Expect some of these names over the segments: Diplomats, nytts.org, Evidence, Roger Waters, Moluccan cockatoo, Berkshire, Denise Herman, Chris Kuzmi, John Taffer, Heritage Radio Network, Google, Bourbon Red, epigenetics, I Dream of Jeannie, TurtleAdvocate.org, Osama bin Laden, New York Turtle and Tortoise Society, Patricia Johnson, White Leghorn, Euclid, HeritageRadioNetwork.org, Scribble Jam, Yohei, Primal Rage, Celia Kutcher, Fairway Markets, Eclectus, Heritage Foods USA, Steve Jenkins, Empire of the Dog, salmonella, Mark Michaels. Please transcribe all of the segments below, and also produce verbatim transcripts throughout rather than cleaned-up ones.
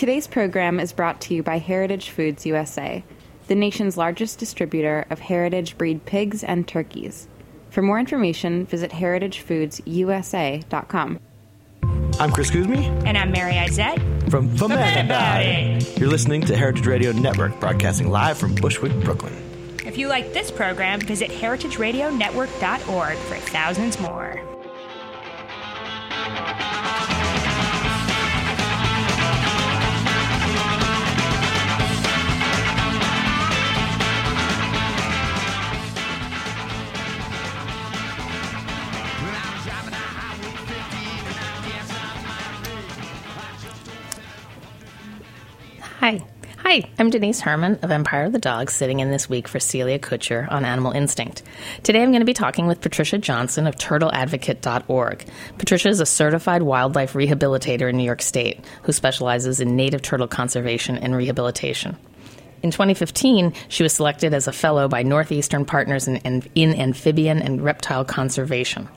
Today's program is brought to you by Heritage Foods U S A, the nation's largest distributor of heritage breed pigs and turkeys. For more information, visit heritage foods u s a dot com. I'm Chris Kuzmi. And I'm Mary Izette. From Famanibody. You're listening to Heritage Radio Network, broadcasting live from Bushwick, Brooklyn. If you like this program, visit heritage radio network dot org for thousands more. Hi. Hi, I'm Denise Herman of Empire of the Dog, sitting in this week for Celia Kutcher on Animal Instinct. Today I'm going to be talking with Patricia Johnson of turtle advocate dot org. Patricia is a certified wildlife rehabilitator in New York State who specializes in native turtle conservation and rehabilitation. In twenty fifteen, she was selected as a fellow by Northeastern Partners in, in Amphibian and Reptile Conservation.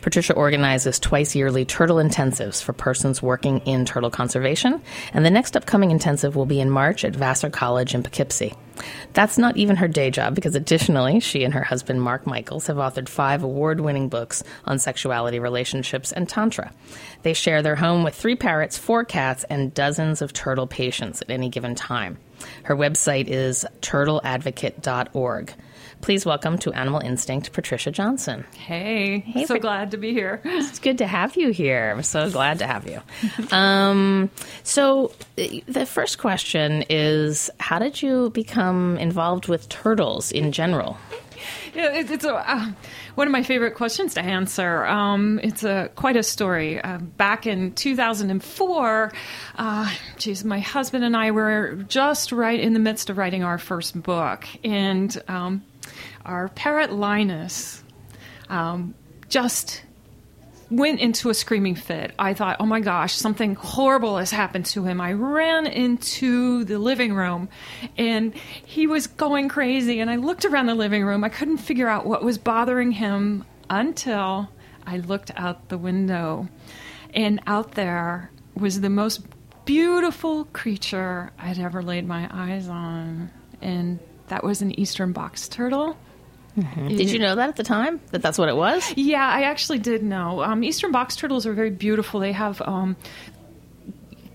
Patricia organizes twice-yearly turtle intensives for persons working in turtle conservation, and the next upcoming intensive will be in March at Vassar College in Poughkeepsie. That's not even her day job, because additionally, she and her husband, Mark Michaels, have authored five award-winning books on sexuality, relationships, and tantra. They share their home with three parrots, four cats, and dozens of turtle patients at any given time. Her website is turtle advocate dot org. Please welcome to Animal Instinct, Patricia Johnson. Hey, hey so Pat- glad to be here. It's good to have you here. I'm so glad to have you. Um, so the first question is, how did you become involved with turtles in general? Yeah, it, it's a, uh, one of my favorite questions to answer. Um, it's a quite a story. Uh, back in two thousand four, uh, geez, my husband and I were just right in the midst of writing our first book, and um, our parrot Linus um, just went into a screaming fit. I thought, oh my gosh, something horrible has happened to him. I ran into the living room and he was going crazy. And I looked around the living room. I couldn't figure out what was bothering him until I looked out the window. And out there was the most beautiful creature I'd ever laid my eyes on. And that was an eastern box turtle. Mm-hmm. Did you know that at the time, that that's what it was? Yeah, I actually did know. Um, Eastern box turtles are very beautiful. They have um,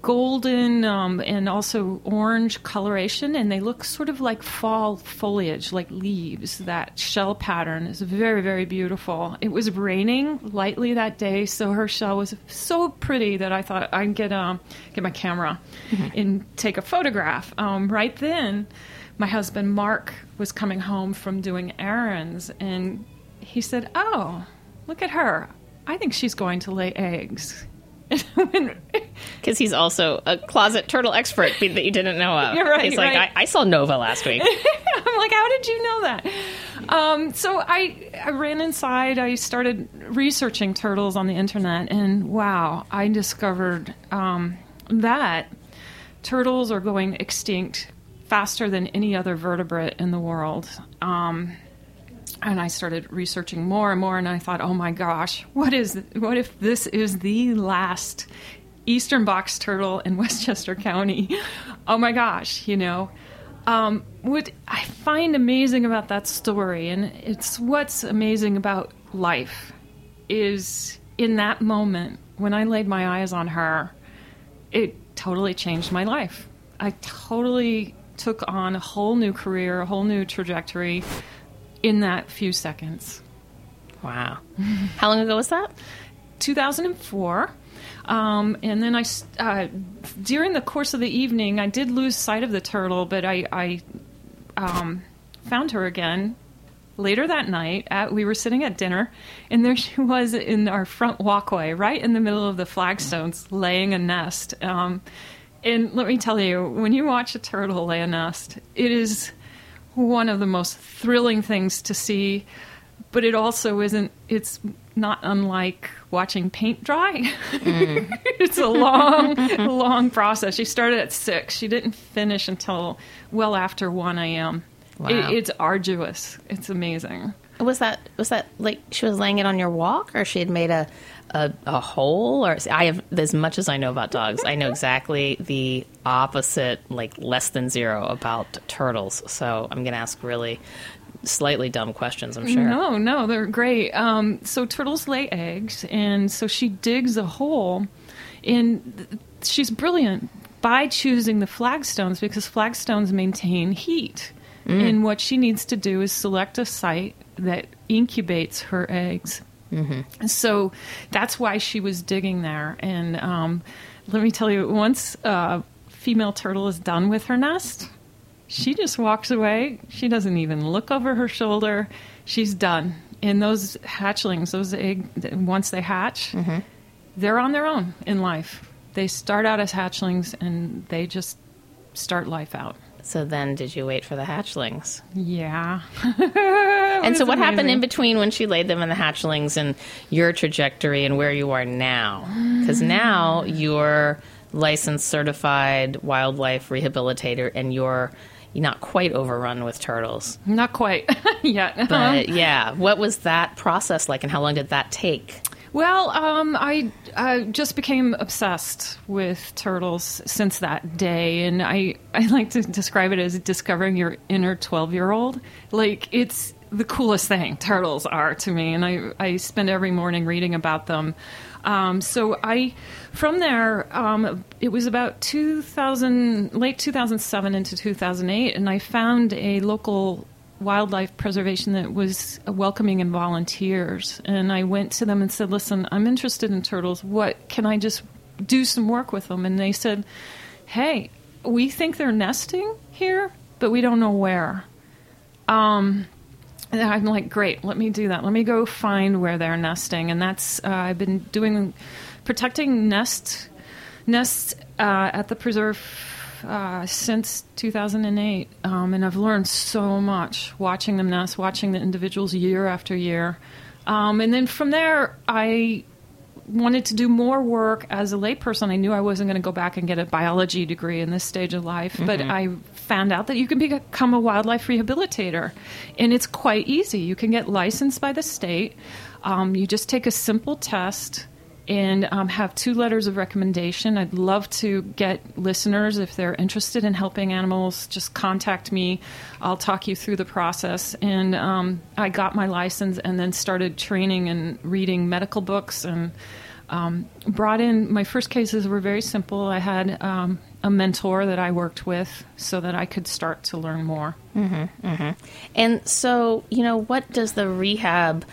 golden um, and also orange coloration, and they look sort of like fall foliage, like leaves. That shell pattern is very, very beautiful. It was raining lightly that day, so her shell was so pretty that I thought I'd get, um, get my camera mm-hmm. and take a photograph. Um, right then, my husband, Mark, was coming home from doing errands, and he said, oh, look at her. I think she's going to lay eggs. Because he's also a closet turtle expert that you didn't know of. You're right, he's like, right. I-, I saw Nova last week. I'm like, how did you know that? Um, so I, I ran inside. I started researching turtles on the internet, and wow, I discovered um, that turtles are going extinct faster than any other vertebrate in the world. Um, and I started researching more and more, and I thought, oh my gosh, what is what if this is the last eastern box turtle in Westchester County? Oh my gosh, you know. Um, what I find amazing about that story, and it's what's amazing about life, is in that moment, when I laid my eyes on her, it totally changed my life. I totally took on a whole new career, a whole new trajectory in that few seconds. Wow. How long ago was that? two thousand four. Um, and then I, uh, during the course of the evening, I did lose sight of the turtle, but I, I um, found her again later that night. At, we were sitting at dinner, and there she was in our front walkway, right in the middle of the flagstones, laying a nest. Um And let me tell you, when you watch a turtle lay a nest, it is one of the most thrilling things to see, but it also isn't, it's not unlike watching paint dry. Mm. It's a long, long process. She started at six. She didn't finish until well after one a.m. Wow. It, it's arduous. It's amazing. Was that, was that like she was laying it on your walk, or she had made a... A, a hole, or I have, as much as I know about dogs, I know exactly the opposite, like less than zero about turtles. So I'm going to ask really slightly dumb questions, I'm sure. No, no, they're great. Um, so turtles lay eggs, and so she digs a hole, and she's brilliant by choosing the flagstones because flagstones maintain heat. Mm. And what she needs to do is select a site that incubates her eggs. Mm-hmm. So that's why she was digging there. And um, let me tell you, once a female turtle is done with her nest, she just walks away. She doesn't even look over her shoulder. She's done. And those hatchlings, those egg, once they hatch, mm-hmm. they're on their own in life. They start out as hatchlings, and they just start life out. So then did you wait for the hatchlings? Yeah. And so what amazing. happened in between when she laid them in the hatchlings and your trajectory and where you are now? Because now you're licensed, certified wildlife rehabilitator, and you're not quite overrun with turtles. Not quite yet. But yeah, what was that process like, and how long did that take? Well, um, I, I just became obsessed with turtles since that day, and I, I like to describe it as discovering your inner twelve-year-old. Like, it's the coolest thing turtles are to me, and I, I spend every morning reading about them. Um, so I, from there, um, it was about two thousand, late two thousand seven into two thousand eight, and I found a local wildlife preservation that was welcoming in volunteers. And I went to them and said, listen, I'm interested in turtles. What can I just do some work with them? And they said, hey, we think they're nesting here, but we don't know where. Um, and I'm like, great, let me do that. Let me go find where they're nesting. And that's, uh, I've been doing, protecting nest, nests uh, at the preserve Uh, since two thousand eight, um, and I've learned so much watching them nest, watching the individuals year after year. Um, and then from there, I wanted to do more work as a layperson. I knew I wasn't going to go back and get a biology degree in this stage of life, mm-hmm. but I found out that you can become a wildlife rehabilitator, and it's quite easy. You can get licensed by the state. Um, you just take a simple test and um, have two letters of recommendation. I'd love to get listeners, if they're interested in helping animals, just contact me. I'll talk you through the process. And um, I got my license and then started training and reading medical books and um, brought in, my first cases were very simple. I had um, a mentor that I worked with so that I could start to learn more. Mm-hmm, mm-hmm. And so, you know, what does the rehab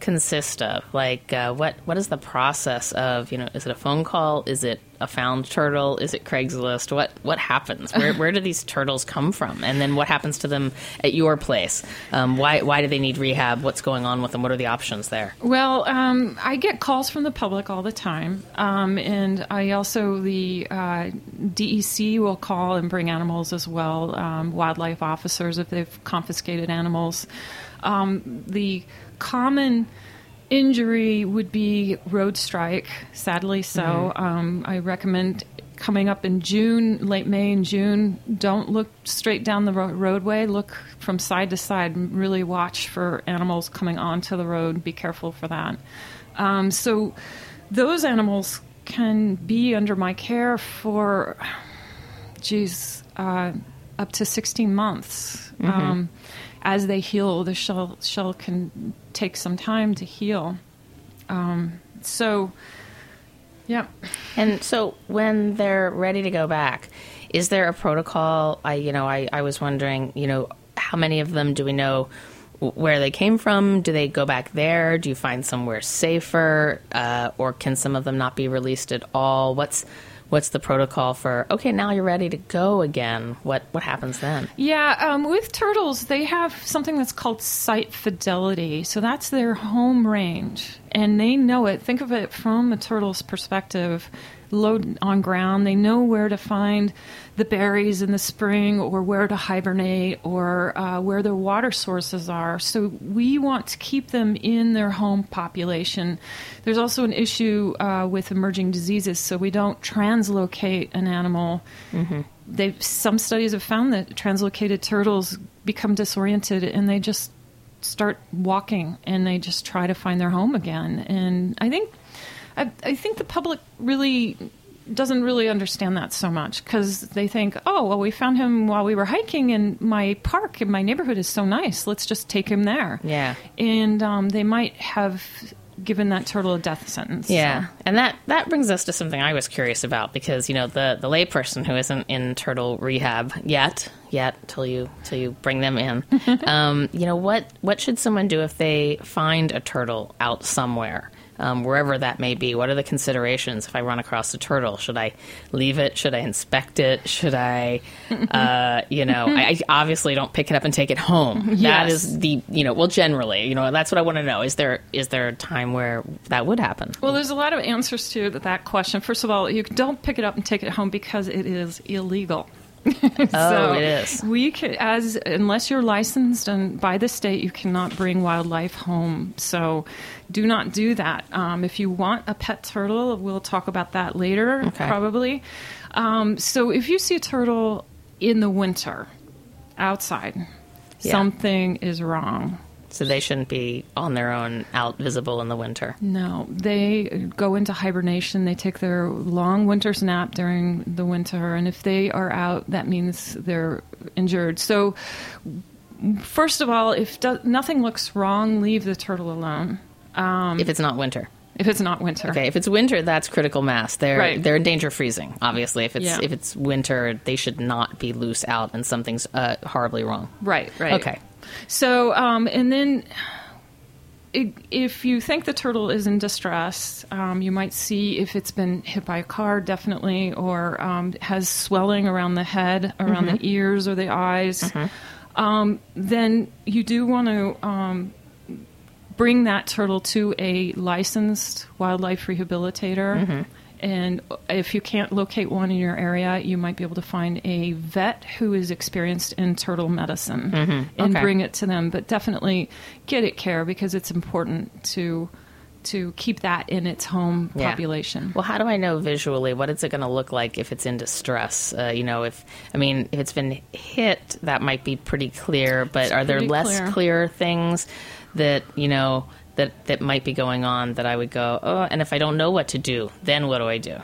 consist of? Like, uh, what what is the process of, you know, is it a phone call? Is it a found turtle? Is it Craigslist? What what happens? Where where do these turtles come from? And then what happens to them at your place? Um, why why do they need rehab? What's going on with them? What are the options there? Well, um, I get calls from the public all the time. Um, and I also, the uh, D E C will call and bring animals as well, um, wildlife officers if they've confiscated animals. Um, the common injury would be road strike, sadly so. Mm-hmm. Um, I recommend coming up in June, late May and June, don't look straight down the ro- roadway. Look from side to side. Really watch for animals coming onto the road. Be careful for that. Um, so those animals can be under my care for, geez, uh, up to sixteen months. Mm-hmm. Um, as they heal, the shell shell can take some time to heal. Um, so, yeah. And so when they're ready to go back, is there a protocol? I, you know, I, I was wondering, you know, how many of them do we know where they came from? Do they go back there? Do you find somewhere safer? Uh, or can some of them not be released at all? What's What's the protocol for, okay, now you're ready to go again? What what happens then? Yeah, um, with turtles, they have something that's called site fidelity. So that's their home range, and they know it. Think of it from a turtle's perspective, low on ground. They know where to find the berries in the spring or where to hibernate or uh, where their water sources are. So we want to keep them in their home population. There's also an issue uh, with emerging diseases, so we don't translocate an animal. Mm-hmm. They've, some studies have found that translocated turtles become disoriented and they just start walking and they just try to find their home again. And I think I, I think the public really doesn't really understand that so much, because they think, oh, well, we found him while we were hiking in my park, and my neighborhood is so nice. Let's just take him there. Yeah. And um, they might have given that turtle a death sentence. Yeah. So. And that, that brings us to something I was curious about, because, you know, the, the layperson who isn't in turtle rehab yet, yet till you till you bring them in, um, you know, what, what should someone do if they find a turtle out somewhere? Um, wherever that may be, what are the considerations if I run across a turtle? Should I leave it? Should I inspect it? Should I, uh, you know, I, I obviously don't pick it up and take it home. Yes. That is the, you know, well, generally, you know, that's what I want to know. Is there is there a time where that would happen? Well, there's a lot of answers to that question. First of all, you don't pick it up and take it home because it is illegal. so oh, it is. We can, as unless you're licensed and by the state, you cannot bring wildlife home. So, do not do that. Um, if you want a pet turtle, we'll talk about that later, okay. probably. Um, so, if you see a turtle in the winter outside, yeah. something is wrong. So they shouldn't be on their own out visible in the winter. No, they go into hibernation. They take their long winter's nap during the winter. And if they are out, that means they're injured. So first of all, if do- nothing looks wrong, leave the turtle alone. Um, if it's not winter. If it's not winter. Okay, if it's winter, that's critical mass. They're right. they're in danger of freezing, obviously. If it's yeah. if it's winter, they should not be loose out and something's uh, horribly wrong. Right, right. Okay. So, um, and then it, if you think the turtle is in distress, um, you might see if it's been hit by a car, definitely, or um, has swelling around the head, around mm-hmm. the ears or the eyes. Mm-hmm. Um, then you do want to um, bring that turtle to a licensed wildlife rehabilitator. Mm-hmm. And if you can't locate one in your area, you might be able to find a vet who is experienced in turtle medicine mm-hmm. and okay. bring it to them. But definitely get it care, because it's important to to keep that in its home yeah. population. Well, how do I know visually? What is it going to look like if it's in distress? Uh, you know, if I mean, if it's been hit, that might be pretty clear. But it's are there less clear. clear things that, you know... that that might be going on that I would go, oh, and if I don't know what to do, then what do I do?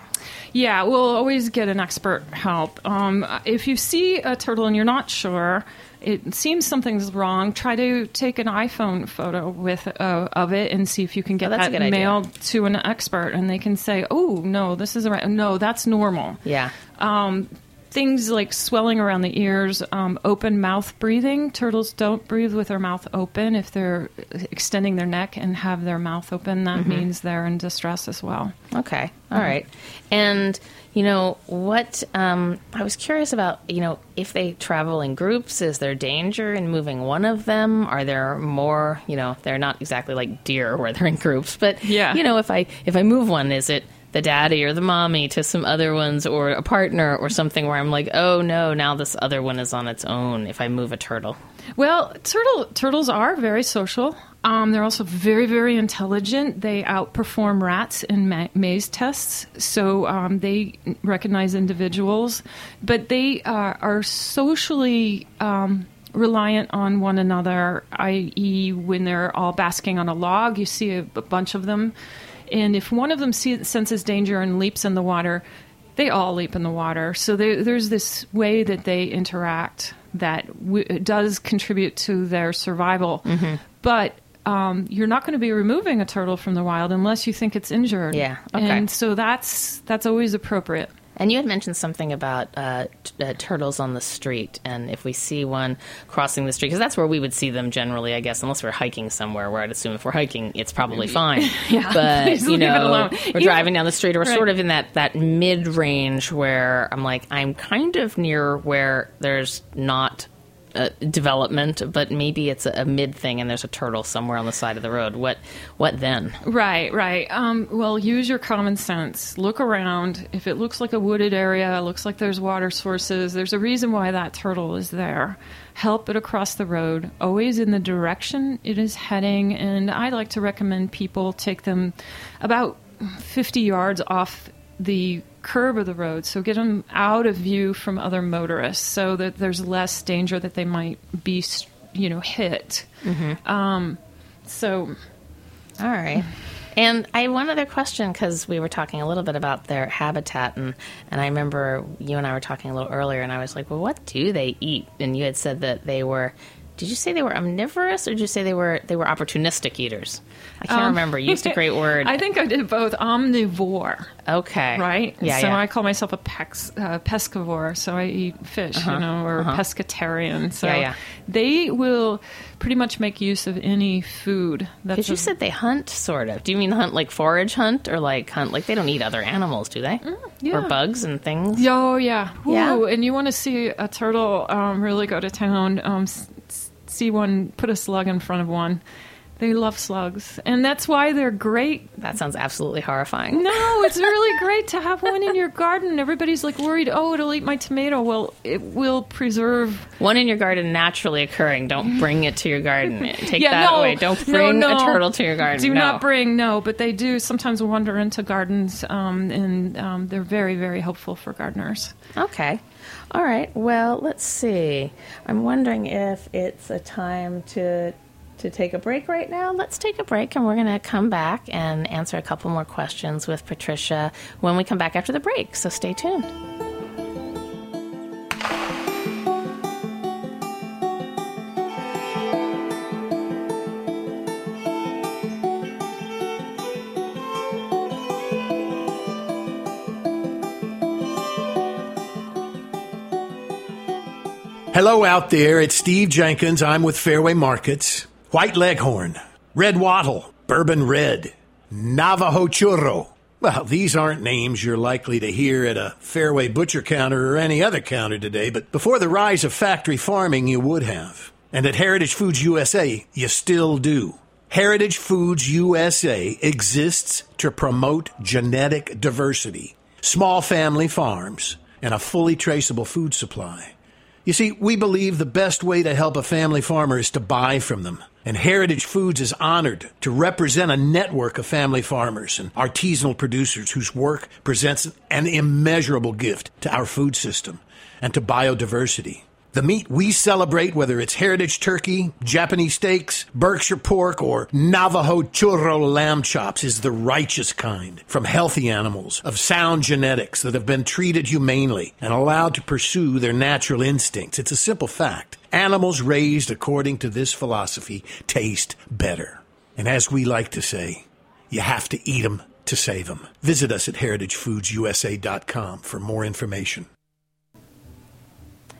Yeah, we'll always get an expert help. Um, if you see a turtle and you're not sure, it seems something's wrong, try to take an iPhone photo with uh, of it and see if you can get oh, that mailed idea. to an expert, and they can say, oh, no, this is right. No, that's normal. Yeah. Um, things like swelling around the ears, um, open mouth breathing. Turtles don't breathe with their mouth open. If they're extending their neck and have their mouth open, that mm-hmm. means they're in distress as well. Okay. All mm-hmm. right. And, you know, what um, I was curious about, you know, if they travel in groups, is there danger in moving one of them? Are there more, you know, they're not exactly like deer where they're in groups, but, yeah. you know, if I if I move one, is it the daddy or the mommy to some other ones or a partner or something where I'm like, oh, no, now this other one is on its own if I move a turtle? Well, turtle turtles are very social. Um, they're also very, very intelligent. They outperform rats in ma- maze tests, so um, they recognize individuals. But they uh, are socially um, reliant on one another, that is when they're all basking on a log, you see a, a bunch of them. And if one of them see, senses danger and leaps in the water, they all leap in the water. So they, there's this way that they interact that w- does contribute to their survival. Mm-hmm. But um, you're not going to be removing a turtle from the wild unless you think it's injured. Yeah, okay. And so that's that's always appropriate. And you had mentioned something about uh, t- uh, turtles on the street, and if we see one crossing the street, because that's where we would see them generally, I guess, unless we're hiking somewhere, where I'd assume if we're hiking, it's probably fine. yeah, but, you know, we're Even, driving down the street, or we're right. sort of in that, that mid-range where I'm like, I'm kind of near where there's not Uh, development, but maybe it's a, a mid thing and there's a turtle somewhere on the side of the road. What what then? Right, right. Um, well, use your common sense. Look around. If it looks like a wooded area, looks like there's water sources, there's a reason why that turtle is there. Help it across the road, always in the direction it is heading. And I like to recommend people take them about fifty yards off the curb of the road, so get them out of view from other motorists so that there's less danger that they might be, you know, hit. Mm-hmm. Um, so, all right. And I have one other question, because we were talking a little bit about their habitat, and, and I remember you and I were talking a little earlier, and I was like, well, what do they eat? And you had said that they were... Did you say they were omnivorous, or did you say they were they were opportunistic eaters? I can't um, remember. You used a great word. I think I did both. Omnivore. Okay. Right? Yeah, so yeah. I call myself a pex, uh, pescivore, so I eat fish, uh-huh. you know, or uh-huh. pescatarian. So yeah, yeah. They will pretty much make use of any food. Because you a, said they hunt, sort of. Do you mean hunt like forage hunt, or like hunt? Like they don't eat other animals, do they? Mm, yeah. Or bugs and things? Oh, yeah. Ooh, yeah. And you want to see a turtle um, really go to town, um, see one, put a slug in front of one. They love slugs, and that's why they're great. That sounds absolutely horrifying. No, it's really great to have one in your garden. Everybody's like worried, oh, it'll eat my tomato. Well, it will preserve... One in your garden naturally occurring. Don't bring it to your garden. Take yeah, that no, away. Don't bring no, no. a turtle to your garden. Do no. not bring, no, but they do sometimes wander into gardens, um, and um, they're very, very helpful for gardeners. Okay. All right. Well, let's see. I'm wondering if it's a time to... To take a break right now. Let's take a break, and we're going to come back and answer a couple more questions with Patricia when we come back after the break. So stay tuned. Hello out there. It's Steve Jenkins. I'm with Fairway Markets. White Leghorn, Red Wattle, Bourbon Red, Navajo Churro. Well, these aren't names you're likely to hear at a Fairway butcher counter or any other counter today, but before the rise of factory farming, you would have. And at Heritage Foods U S A, you still do. Heritage Foods U S A exists to promote genetic diversity, small family farms, and a fully traceable food supply. You see, we believe the best way to help a family farmer is to buy from them. And Heritage Foods is honored to represent a network of family farmers and artisanal producers whose work presents an immeasurable gift to our food system and to biodiversity. The meat we celebrate, whether it's heritage turkey, Japanese steaks, Berkshire pork, or Navajo churro lamb chops, is the righteous kind from healthy animals of sound genetics that have been treated humanely and allowed to pursue their natural instincts. It's a simple fact. Animals raised according to this philosophy taste better. And as we like to say, you have to eat 'em to save 'em. Visit us at heritage foods u s a dot com for more information.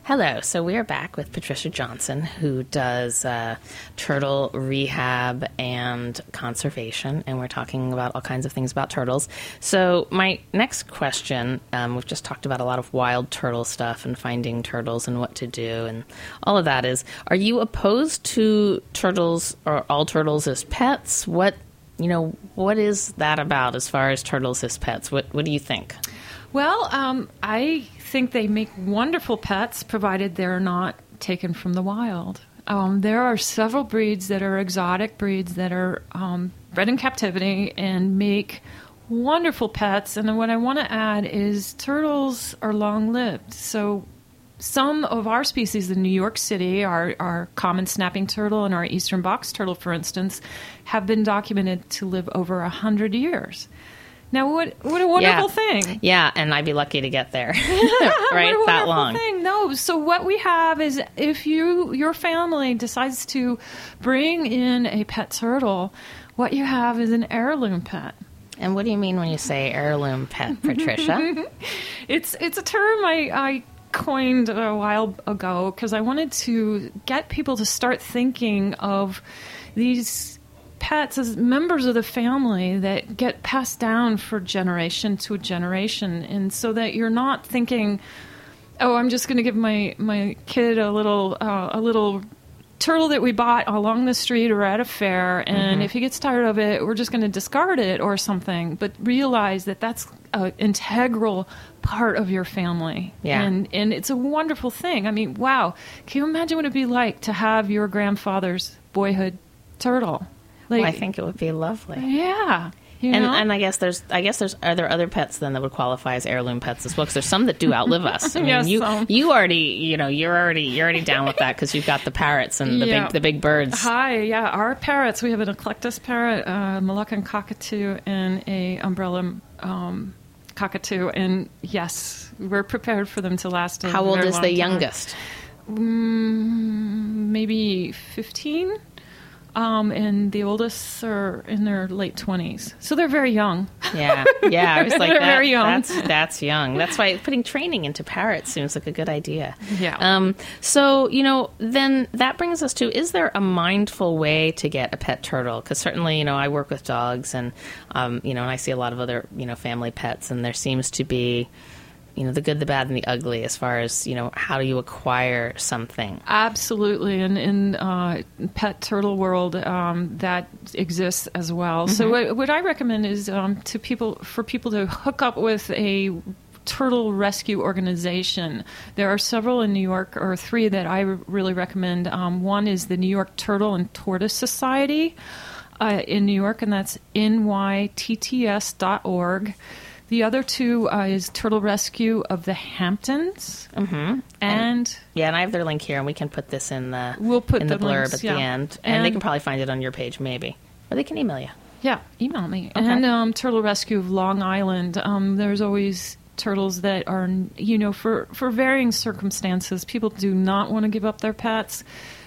Hello. So we are back with Patricia Johnson, who does uh, turtle rehab and conservation, and we're talking about all kinds of things about turtles. So my next question, um, we've just talked about a lot of wild turtle stuff and finding turtles and what to do and all of that is, are you opposed to turtles or all turtles as pets? What, you know, what is that about as far as turtles as pets? What, what do you think? Well, um, I think they make wonderful pets, provided they're not taken from the wild. Um, there are several breeds that are exotic breeds that are um, bred in captivity and make wonderful pets. And what I want to add is turtles are long-lived. So some of our species in New York City, our, our common snapping turtle and our eastern box turtle, for instance, have been documented to live over one hundred years. Now, what what a wonderful yeah. thing. Yeah, and I'd be lucky to get there, right, what a wonderful that long. Thing. No, so what we have is if you your family decides to bring in a pet turtle, what you have is an heirloom pet. And what do you mean when you say heirloom pet, Patricia? it's it's a term I, I coined a while ago because I wanted to get people to start thinking of these pets as members of the family that get passed down for generation to generation, and so that you're not thinking, "Oh, I'm just going to give my my kid a little uh, a little turtle that we bought along the street or at a fair, and mm-hmm. if he gets tired of it, we're just going to discard it or something." But realize that that's an integral part of your family, yeah. and and it's a wonderful thing. I mean, wow! Can you imagine what it'd be like to have your grandfather's boyhood turtle? Like, well, I think it would be lovely. Yeah. You and, and I guess there's I guess there's are there other pets then that would qualify as heirloom pets as well, because there's some that do outlive us. I mean, yes, you um. you already you know you're already you're already down with that because you've got the parrots and the yeah. big the big birds. Hi, yeah, our parrots. We have an Eclectus parrot, a Moluccan cockatoo, and a Umbrella um, cockatoo, and yes, we're prepared for them to last. How old is the time. youngest? Um, maybe fifteen. Um, and the oldest are in their late twenties. So they're very young. Yeah. Yeah. I was like, they're that, very young. That's, that's young. That's why putting training into parrots seems like a good idea. Yeah. Um, so, you know, then that brings us to, is there a mindful way to get a pet turtle? Because certainly, you know, I work with dogs and, um, you know, and I see a lot of other, you know, family pets, and there seems to be, you know, the good, the bad, and the ugly as far as, you know, how do you acquire something? Absolutely. And in uh, pet turtle world, um, that exists as well. Mm-hmm. So what, what I recommend is um, to people for people to hook up with a turtle rescue organization. There are several in New York, or three that I really recommend. Um, one is the New York Turtle and Tortoise Society uh, in New York, and that's N Y T T S dot org. The other two uh, is Turtle Rescue of the Hamptons, mm-hmm. and, and yeah, and I have their link here, and we can put this in the we'll put in the, the blurb links, at yeah. the end, and, and they can probably find it on your page, maybe, or they can email you. Yeah, email me. Okay. And um, Turtle Rescue of Long Island. Um, there's always turtles that are, you know, for for varying circumstances, people do not want to give up their pets.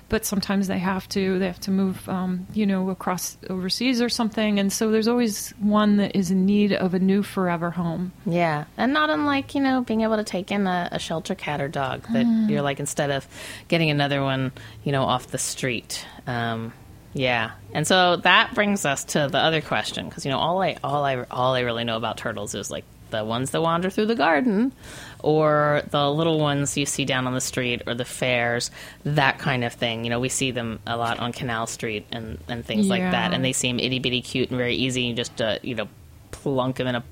But sometimes they have to. They have to move, um, you know, across overseas or something. And so there's always one that is in need of a new forever home. Yeah. And not unlike, you know, being able to take in a, a shelter cat or dog. That mm. you're like, instead of getting another one, you know, off the street. Um, yeah. And so that brings us to the other question. Because, you know, all I, all, I, all I really know about turtles is, like, the ones that wander through the garden, or the little ones you see down on the street, or the fairs, that kind of thing. You know, we see them a lot on Canal Street and, and things yeah. like that, and they seem itty-bitty cute and very easy. You just, uh, you know, plunk them in a,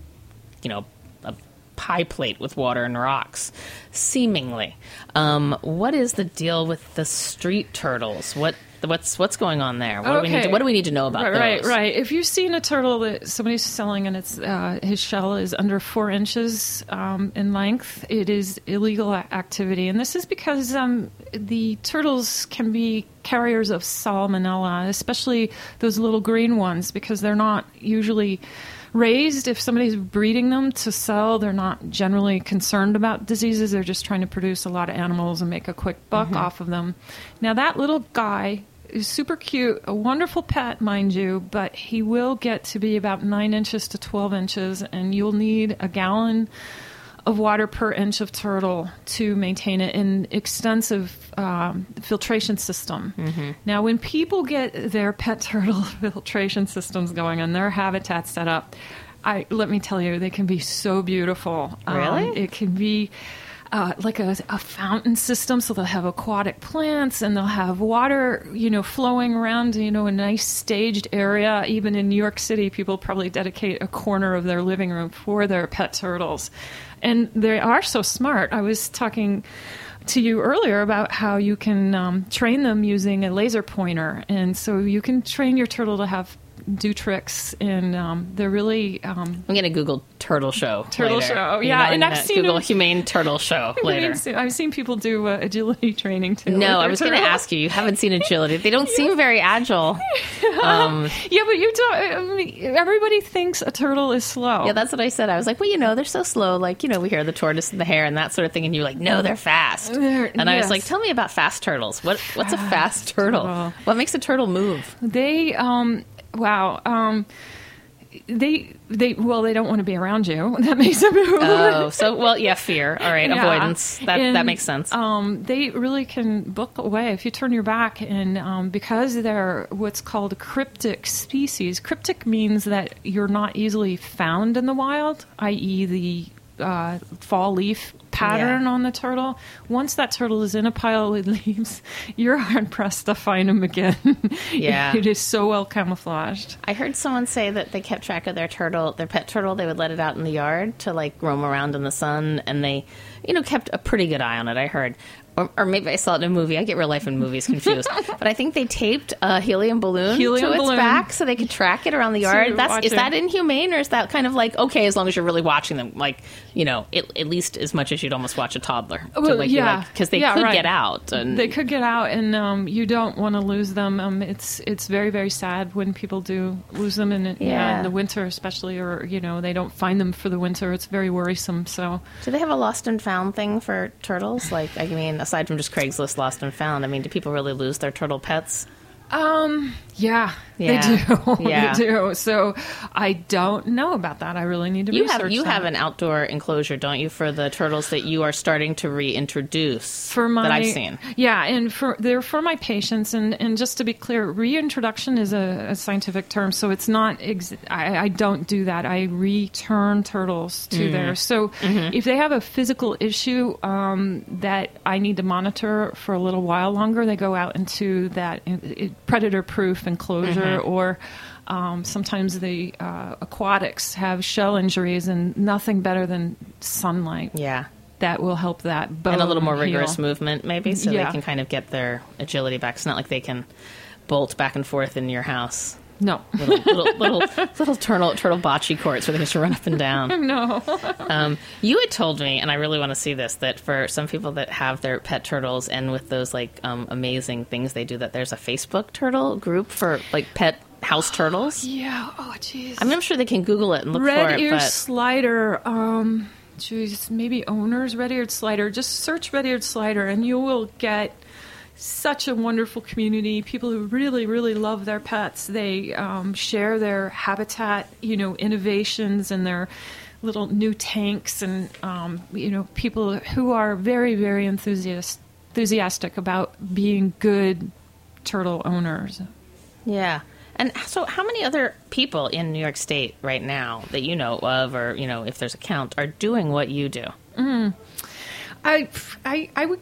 you know, a pie plate with water and rocks, seemingly. Um, what is the deal with the street turtles? What What's what's going on there? What, okay. do, we need to, what do we need to know about right, those? Right, right. If you've seen a turtle that somebody's selling and it's uh, his shell is under four inches um, in length, it is illegal activity. And this is because um, the turtles can be carriers of salmonella, especially those little green ones, because they're not usually raised. If somebody's breeding them to sell, they're not generally concerned about diseases. They're just trying to produce a lot of animals and make a quick buck mm-hmm. off of them. Now, that little guy is super cute, a wonderful pet, mind you, but he will get to be about nine inches to twelve inches, and you'll need a gallon of water per inch of turtle to maintain it in extensive um, filtration system. Mm-hmm. Now, when people get their pet turtle filtration systems going and their habitat set up, I let me tell you, they can be so beautiful. Really? Um, it can be uh, like a, a fountain system, so they'll have aquatic plants and they'll have water, you know, flowing around, you know, a nice staged area. Even in New York City, people probably dedicate a corner of their living room for their pet turtles. And they are so smart. I was talking to you earlier about how you can um, train them using a laser pointer. And so you can train your turtle to have do tricks, and um, they're really. Um, I'm going to Google turtle show. Turtle later. show, yeah. And I've seen Google them, humane turtle show later. Seen, I've seen people do uh, agility training too. No, I was going to ask you. You haven't seen agility. They don't yeah. seem very agile. Um, yeah, but you don't. I mean, everybody thinks a turtle is slow. Yeah, that's what I said. I was like, well, you know, they're so slow. Like, you know, we hear the tortoise and the hare and that sort of thing, and you're like, no, they're fast. They're, and yes. I was like, tell me about fast turtles. What what's fast a fast turtle? turtle? What makes a turtle move? They. Um, Wow. Um, they, they, well, they don't want to be around you. That makes them move. Oh, so, well, yeah, fear. All right. Yeah. Avoidance. That and, that makes sense. Um, they really can book away if you turn your back. And um, because they're what's called a cryptic species, cryptic means that you're not easily found in the wild, that is the uh, fall leaf pattern yeah. on the turtle. Once that turtle is in a pile of leaves, you're hard pressed to find him again. Yeah, it is so well camouflaged. I heard someone say that they kept track of their turtle, their pet turtle. They would let it out in the yard to like roam around in the sun, and they you know, kept a pretty good eye on it, I heard. Or, or maybe I saw it in a movie. I get real life and movies confused. But I think they taped a helium balloon helium to its balloon. back so they could track it around the yard. So That's, is it. that inhumane, or is that kind of like, okay, as long as you're really watching them, like, you know, it, at least as much as you'd almost watch a toddler? Well, to like, yeah. Because like, they yeah, could right. get out. And they could get out, and um, you don't want to lose them. Um, it's it's very, very sad when people do lose them in, yeah. Yeah, in the winter especially, or, you know, they don't find them for the winter. It's very worrisome. So, do they have a lost and found thing for turtles? Like, I mean, aside from just Craigslist lost and found, I mean, do people really lose their turtle pets? Um, yeah, yeah. they do. Yeah. They do. So I don't know about that. I really need to you research have, You that. have an outdoor enclosure, don't you, for the turtles that you are starting to reintroduce for my, that I've seen? Yeah, and for, they're for my patients. And, and just to be clear, reintroduction is a, a scientific term, so it's not ex- – I, I don't do that. I return turtles to mm. their – so mm-hmm. if they have a physical issue um, that I need to monitor for a little while longer, they go out into that – predator-proof enclosure, mm-hmm. or um, sometimes the uh, aquatics have shell injuries, and nothing better than sunlight. Yeah, that will help that bone and a little more rigorous heal. movement, maybe, so yeah. they can kind of get their agility back. It's not like they can bolt back and forth in your house. No. Little little, little, little turtle, turtle bocce courts where they just run up and down. No. Um, you had told me, and I really want to see this, that for some people that have their pet turtles and with those, like, um, amazing things they do, that there's a Facebook turtle group for, like, pet house turtles. Yeah. Oh, jeez. I mean, I'm sure they can Google it and look Red for it. Red-eared but... slider. Um, geez, maybe owners, red-eared slider. Just search red-eared slider, and you will get... such a wonderful community. People who really, really love their pets. They um, share their habitat, you know, innovations and their little new tanks, and um, you know, people who are very, very enthusiast- enthusiastic about being good turtle owners. Yeah. And so how many other people in New York State right now that you know of, or, you know, if there's a count, are doing what you do? Mm. I, I, I would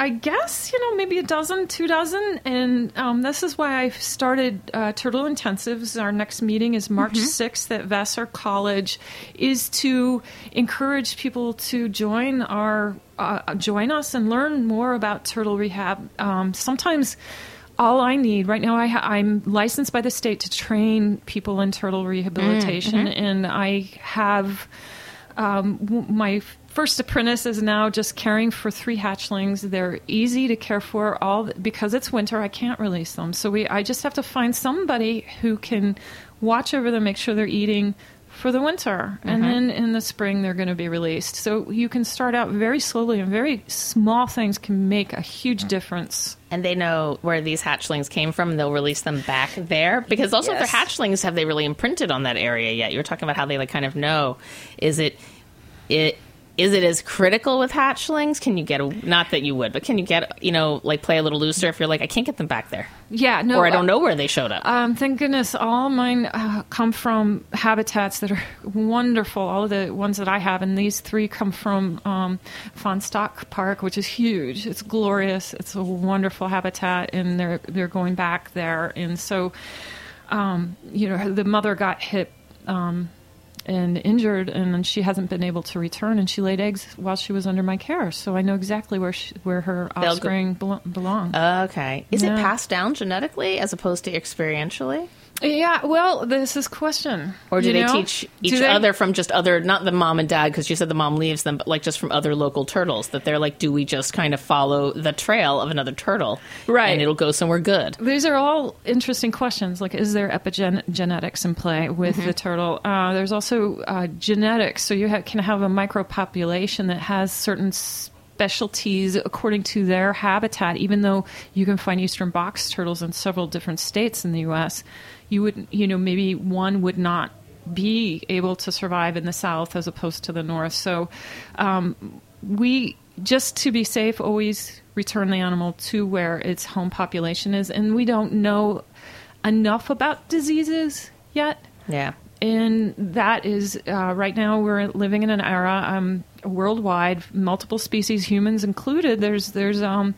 I guess, you know, maybe a dozen, two dozen. And um, this is why I started uh, Turtle Intensives. Our next meeting is March sixth at Vassar College, is to encourage people to join our uh, join us and learn more about turtle rehab. Um, sometimes all I need right now, I ha- I'm licensed by the state to train people in turtle rehabilitation. Mm-hmm. And I have um, w- my... first apprentice is now just caring for three hatchlings. They're easy to care for, all because it's winter. I can't release them, so we. I just have to find somebody who can watch over them, make sure they're eating for the winter, mm-hmm. and then in the spring they're going to be released. So you can start out very slowly, and very small things can make a huge difference. And they know where these hatchlings came from, and they'll release them back there. Because also, yes. if they're hatchlings, have they really imprinted on that area yet? You were talking about how they like kind of know. Is it it. Is it as critical with hatchlings? Can you get, a, not that you would, but can you get, you know, like play a little looser if you're like, I can't get them back there? Yeah, no. Or I don't uh, know where they showed up. Um, thank goodness all mine uh, come from habitats that are wonderful, all of the ones that I have. And these three come from um, Fonstock Park, which is huge. It's glorious. It's a wonderful habitat, and they're, they're going back there. And so, um, you know, the mother got hit. Um, and injured, and she hasn't been able to return, and she laid eggs while she was under my care, so I know exactly where she, where her offspring go- belong. Okay. Is yeah. it passed down genetically as opposed to experientially? Yeah, well, this is question. Or do you they know? teach each they... other from just other, not the mom and dad, because you said the mom leaves them, but like just from other local turtles, that they're like, do we just kind of follow the trail of another turtle? Right. And it'll go somewhere good. These are all interesting questions, like is there epigenetics in play with mm-hmm. the turtle? Uh, there's also uh, genetics, so you ha- can have a micropopulation that has certain species. Specialties according to their habitat. Even though you can find eastern box turtles in several different states in the U S, you would, you know, maybe one would not be able to survive in the south as opposed to the north. So um, we, just to be safe, always return the animal to where its home population is. And we don't know enough about diseases yet. Yeah. And that is, uh, right now we're living in an era um, worldwide, multiple species, humans included. There's there's um,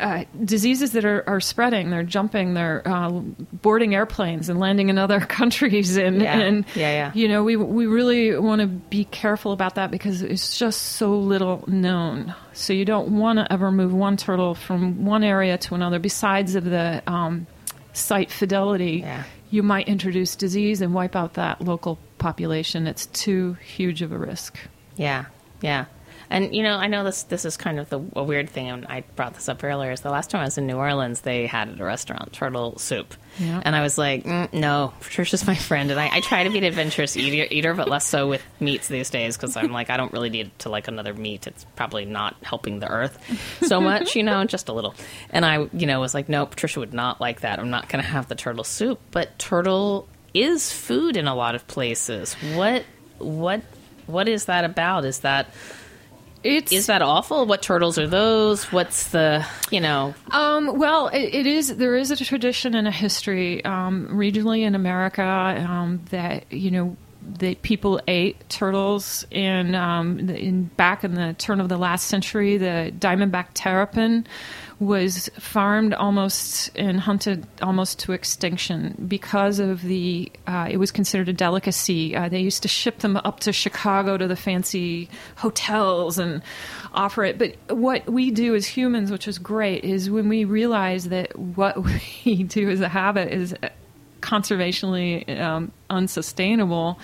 uh, diseases that are, are spreading. They're jumping. They're uh, boarding airplanes and landing in other countries. And, yeah. and yeah, yeah. you know, we we really want to be careful about that because it's just so little known. So you don't want to ever move one turtle from one area to another. Besides of the um, site fidelity, yeah. you might introduce disease and wipe out that local population. It's too huge of a risk. Yeah, yeah. And, you know, I know this this is kind of the, a weird thing, and I brought this up earlier, is the last time I was in New Orleans, they had at a restaurant turtle soup. Yeah. And I was like, mm, no, Patricia's my friend. And I, I try to be an adventurous eater, eater, but less so with meats these days, because I'm like, I don't really need to like another meat. It's probably not helping the earth so much, you know, just a little. And I, you know, was like, no, Patricia would not like that. I'm not going to have the turtle soup. But turtle is food in a lot of places. What, what, what is that about? Is that... It's, is that awful? What turtles are those? What's the, you know? Um, well, it, it is, there is a tradition and a history um, regionally in America um, that, you know, that people ate turtles in, um, in back in the turn of the last century. The diamondback terrapin was farmed almost and hunted almost to extinction because of the, uh, it was considered a delicacy. Uh, they used to ship them up to Chicago to the fancy hotels and offer it. But what we do as humans, which is great, is when we realize that what we do as a habit is conservationally um, unsustainable,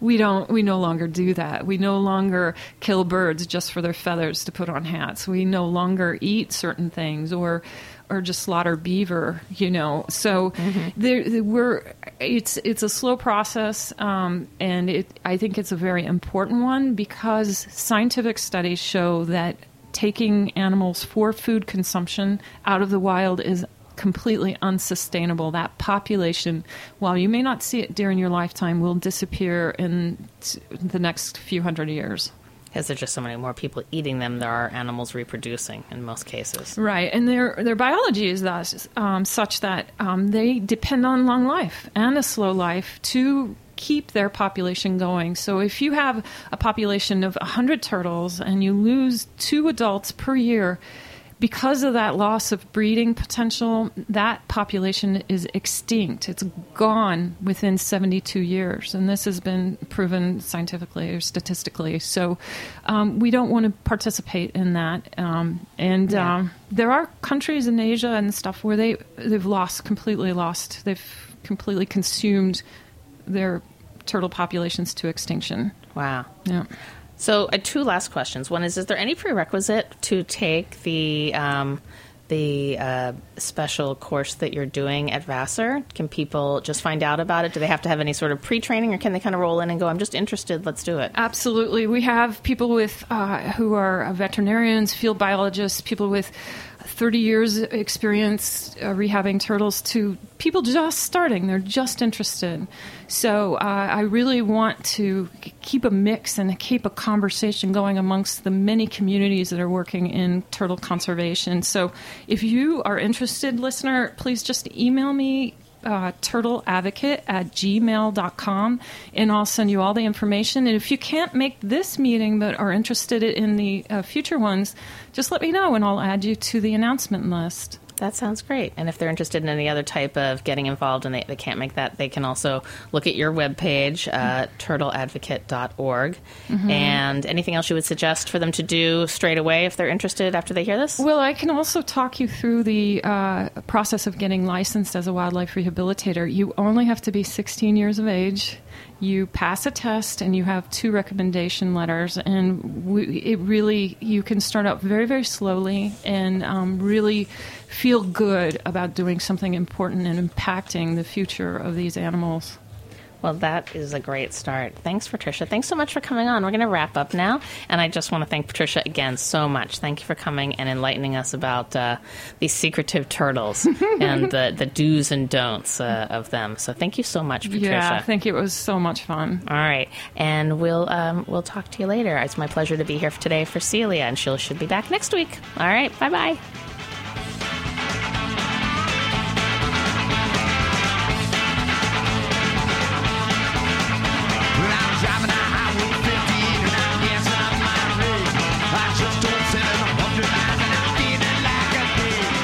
we don't. We no longer do that. We no longer kill birds just for their feathers to put on hats. We no longer eat certain things, or, or just slaughter beaver. You know, so mm-hmm. there, there we're. It's it's a slow process, um, and it. I think it's a very important one because scientific studies show that taking animals for food consumption out of the wild is completely unsustainable. That population, while you may not see it during your lifetime, will disappear in t- the next few hundred years. Because there's just so many more people eating them, there are animals reproducing in most cases. Right, and their their biology is thus, um, such that um, they depend on long life and a slow life to keep their population going. So if you have a population of one hundred turtles and you lose two adults per year, because of that loss of breeding potential, that population is extinct. It's gone within seventy-two years, and this has been proven scientifically or statistically. So um, we don't want to participate in that. Um, and yeah. um, there are countries in Asia and stuff where they, they've lost, completely lost, they've completely consumed their turtle populations to extinction. Wow. Yeah. So uh, two last questions. One is, is there any prerequisite to take the um, the uh, special course that you're doing at Vassar? Can people just find out about it? Do they have to have any sort of pre-training, or can they kind of roll in and go, I'm just interested, let's do it? Absolutely. We have people with uh, who are veterinarians, field biologists, people with thirty years experience uh, rehabbing turtles, to people just starting. They're just interested. So uh, I really want to keep a mix and keep a conversation going amongst the many communities that are working in turtle conservation. So if you are interested, listener, please just email me, uh, turtle advocate at gmail dot com, and I'll send you all the information. And if you can't make this meeting but are interested in the uh, future ones, just let me know and I'll add you to the announcement list. That sounds great. And if they're interested in any other type of getting involved and they, they can't make that, they can also look at your webpage, uh, turtle advocate dot org. Mm-hmm. And anything else you would suggest for them to do straight away if they're interested after they hear this? Well, I can also talk you through the uh, process of getting licensed as a wildlife rehabilitator. You only have to be sixteen years of age. You pass a test and you have two recommendation letters, and we, it really, you can start out very, very slowly and um, really feel good about doing something important and impacting the future of these animals. Well, that is a great start. Thanks, Patricia. Thanks so much for coming on. We're going to wrap up now, and I just want to thank Patricia again so much. Thank you for coming and enlightening us about uh, these secretive turtles and the, the do's and don'ts uh, of them. So thank you so much, Patricia. Yeah, thank you. It was so much fun. All right, and we'll um, we'll talk to you later. It's my pleasure to be here today for Celia, and she should be back next week. All right, bye-bye. Just don't sit in a hundred miles and I'm feeling like a pig.